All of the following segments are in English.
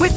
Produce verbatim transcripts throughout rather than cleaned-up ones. With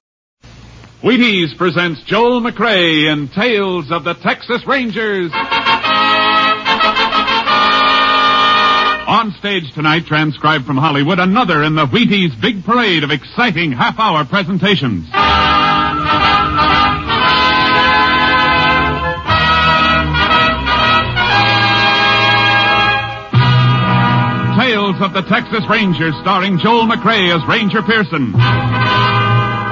Wheaties presents Joel McRae in Tales of the Texas Rangers. On stage tonight, transcribed from Hollywood, another in the Wheaties Big Parade of exciting half-hour presentations. Tales of the Texas Rangers, starring Joel McRae as Ranger Pearson.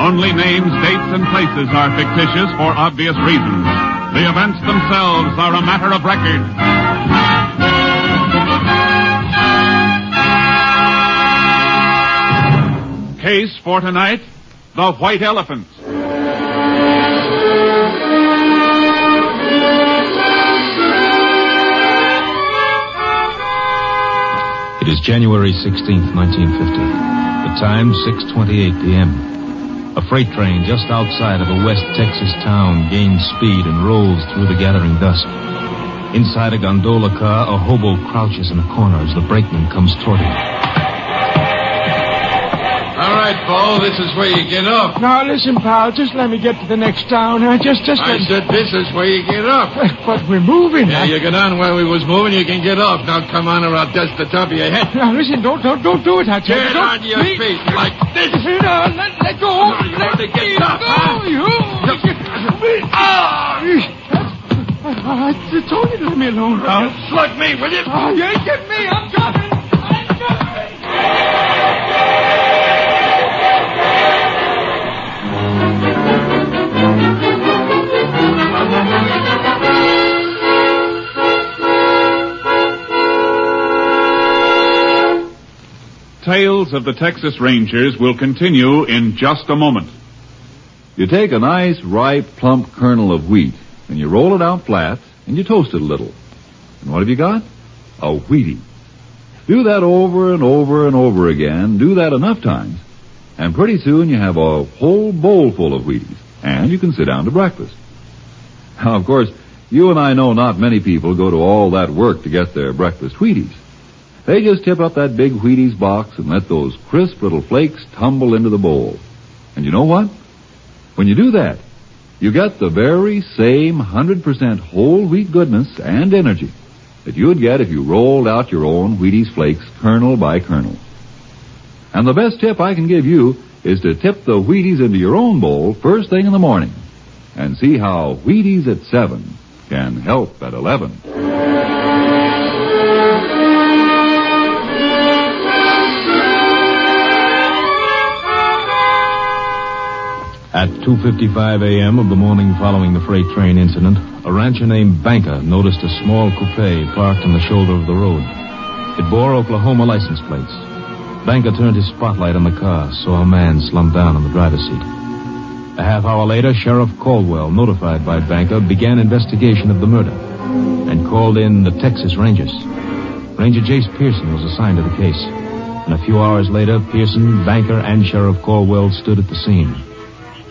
Only names, dates, and places are fictitious for obvious reasons. The events themselves are a matter of record. Case for tonight, the White Elephant. It is January sixteenth, nineteen fifty. The time, six twenty-eight p.m. A freight train just outside of a West Texas town gains speed and rolls through the gathering dusk. Inside a gondola car, a hobo crouches in a corner as the brakeman comes toward him. All right, Bo, this is where you get up. Now, listen, pal, just let me get to the next town. I just, just... I said this is where you get up. But we're moving. Yeah, you get on where we was moving, you can get up. Now, come on, or I'll dust the top of your head. Now, listen, don't, don't, don't do it, I tell you. Get on your me. feet like this. No, let, let go. No, you let want to get up, go. huh? You. Oh. I told you to leave me alone. Now, slug me, will you? Oh, you ain't getting me. I'm coming. I'm coming. Tales of the Texas Rangers will continue in just a moment. You take a nice, ripe, plump kernel of wheat, and you roll it out flat, and you toast it a little. And what have you got? A Wheatie. Do that over and over and over again. Do that enough times, and pretty soon you have a whole bowl full of Wheaties, and you can sit down to breakfast. Now, of course, you and I know not many people go to all that work to get their breakfast Wheaties. They just tip up that big Wheaties box and let those crisp little flakes tumble into the bowl. And you know what? When you do that, you get the very same one hundred percent whole wheat goodness and energy that you would get if you rolled out your own Wheaties flakes kernel by kernel. And the best tip I can give you is to tip the Wheaties into your own bowl first thing in the morning and see how Wheaties at seven can help at eleven. At two fifty-five a.m. of the morning following the freight train incident, a rancher named Banker noticed a small coupe parked on the shoulder of the road. It bore Oklahoma license plates. Banker turned his spotlight on the car, saw a man slump down on the driver's seat. A half hour later, Sheriff Caldwell, notified by Banker, began investigation of the murder and called in the Texas Rangers. Ranger Jace Pearson was assigned to the case. And a few hours later, Pearson, Banker, and Sheriff Caldwell stood at the scene.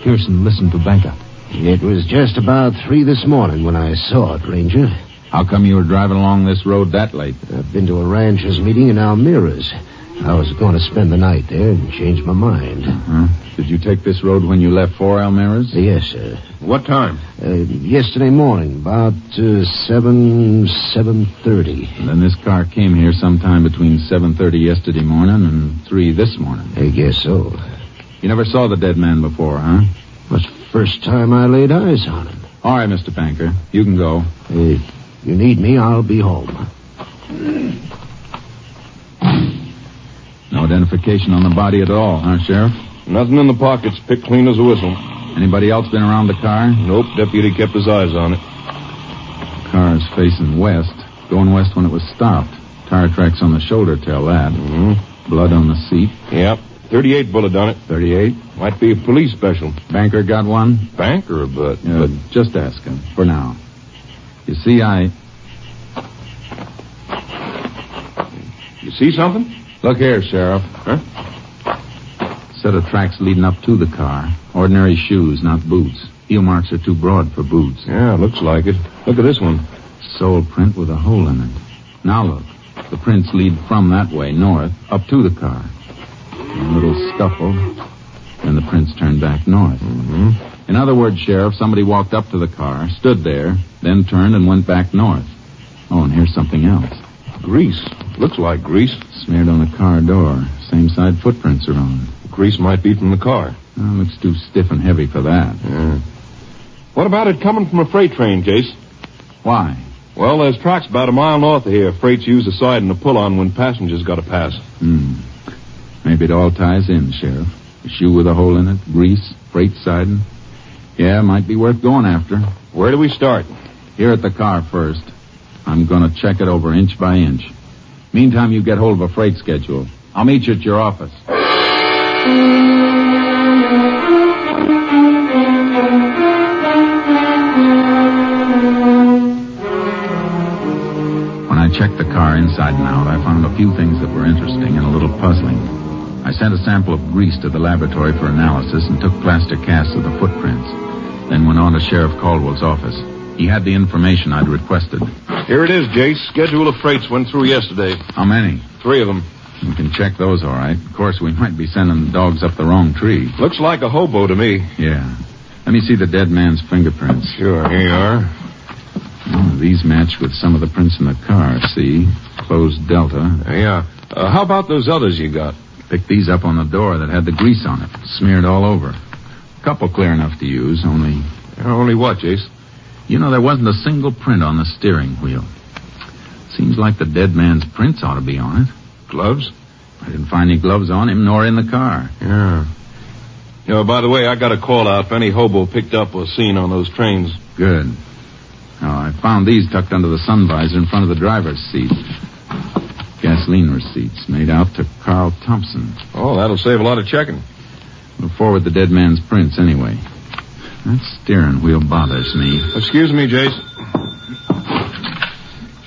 Pearson listened to Banker. It was just about three this morning when I saw it, Ranger. How come you were driving along this road that late? I've been to a ranchers' meeting in Almira's. I was going to spend the night there and change my mind. Uh-huh. Did you take this road when you left for Almira's? Yes, sir. What time? Uh, yesterday morning, about uh, seven, seven thirty. And then this car came here sometime between seven thirty yesterday morning and three this morning. I guess so. You never saw the dead man before, huh? It was the first time I laid eyes on him. All right, Mister Banker. You can go. If you need me, I'll be home. No identification on the body at all, huh, Sheriff? Nothing in the pockets. Picked clean as a whistle. Anybody else been around the car? Nope. Deputy kept his eyes on it. The car is facing west. Going west when it was stopped. Tire tracks on the shoulder tell that. Mm-hmm. Blood on the seat. Yep. thirty-eight bullet on it. thirty-eight? Might be a police special. Banker got one? Banker, but... Uh, but... Just ask him. For now. You see, I... You see something? Look here, Sheriff. Huh? Set of tracks leading up to the car. Ordinary shoes, not boots. Heel marks are too broad for boots. Yeah, looks like it. Look at this one. Sole print with a hole in it. Now look. The prints lead from that way, north, up to the car. A little scuffle, and the prints turned back north. Mm-hmm. In other words, Sheriff, somebody walked up to the car, stood there, then turned and went back north. Oh, and here's something else. Grease. Looks like grease. Smeared on the car door. Same side footprints are on. Grease might be from the car. Oh, looks too stiff and heavy for that. Yeah. What about it coming from a freight train, Jace? Why? Well, there's tracks about a mile north of here. Freights use the side and the pull-on when passengers got to pass. Hmm. Maybe it all ties in, Sheriff. A shoe with a hole in it, grease, freight siding. Yeah, might be worth going after. Where do we start? Here at the car first. I'm going to check it over inch by inch. Meantime, you get hold of a freight schedule. I'll meet you at your office. When I checked the car inside and out, I found a few things that were interesting and a little puzzling. I sent a sample of grease to the laboratory for analysis and took plaster casts of the footprints. Then went on to Sheriff Caldwell's office. He had the information I'd requested. Here it is, Jace. Schedule of freights went through yesterday. How many? Three of them. You can check those, all right. Of course, we might be sending the dogs up the wrong tree. Looks like a hobo to me. Yeah. Let me see the dead man's fingerprints. Sure, here you are. Oh, these match with some of the prints in the car, see? Closed delta. Yeah. Uh, how about those others you got? Picked these up on the door that had the grease on it, smeared all over. A couple clear enough to use, only... Only what, Jace? You know, there wasn't a single print on the steering wheel. Seems like the dead man's prints ought to be on it. Gloves? I didn't find any gloves on him, nor in the car. Yeah. You know, by the way, I got a call out if any hobo picked up or seen on those trains. Good. Now, I found these tucked under the sun visor in front of the driver's seat. Gasoline receipts made out to Carl Thompson. Oh, that'll save a lot of checking. We'll forward the dead man's prints anyway. That steering wheel bothers me. Excuse me, Jace.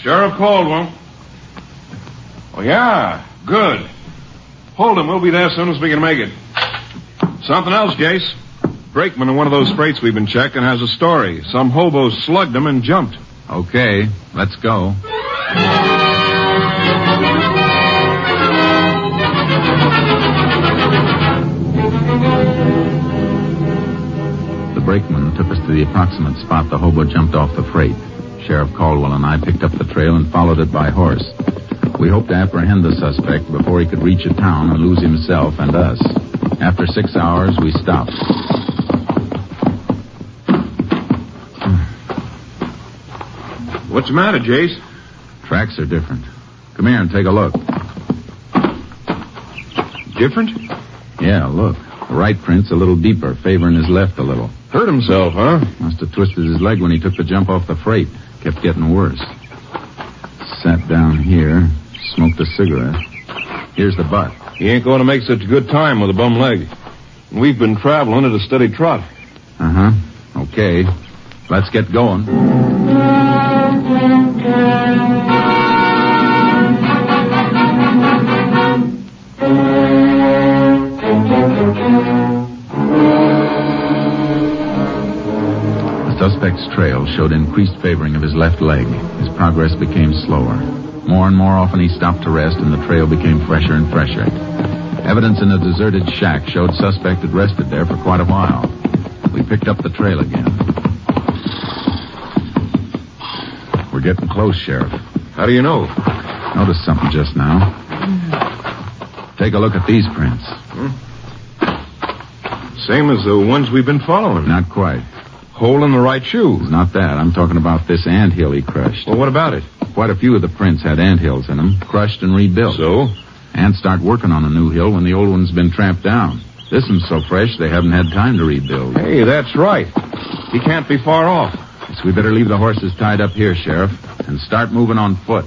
Sheriff Caldwell. Oh, yeah. Good. Hold him. We'll be there as soon as we can make it. Something else, Jace. Brakeman in one of those freights we've been checking has a story. Some hobo slugged him and jumped. Okay. Let's go. Brakeman took us to the approximate spot the hobo jumped off the freight. Sheriff Caldwell and I picked up the trail and followed it by horse. We hoped to apprehend the suspect before he could reach a town and lose himself and us. After six hours, we stopped. What's the matter, Jace? Tracks are different. Come here and take a look. Different? Yeah, look. The right print's a little deeper, favoring his left a little. Hurt himself, huh? Must have twisted his leg when he took the jump off the freight. Kept getting worse. Sat down here, smoked a cigarette. Here's the butt. He ain't going to make such a good time with a bum leg. We've been traveling at a steady trot. Uh-huh. Okay. Let's get going. suspect's trail showed increased favoring of his left leg. His progress became slower. More and more often he stopped to rest, and the trail became fresher and fresher. Evidence in a deserted shack showed suspect had rested there for quite a while. We picked up the trail again. We're getting close, Sheriff. How do you know? Noticed something just now. Take a look at these prints. Hmm. Same as the ones we've been following. Not quite. Hole in the right shoe. It's not that. I'm talking about this anthill he crushed. Well, what about it? Quite a few of the prints had anthills in them, crushed and rebuilt. So? Ants start working on a new hill when the old one's been tramped down. This one's so fresh they haven't had time to rebuild. Hey, that's right. He can't be far off. Guess we better leave the horses tied up here, Sheriff, and start moving on foot.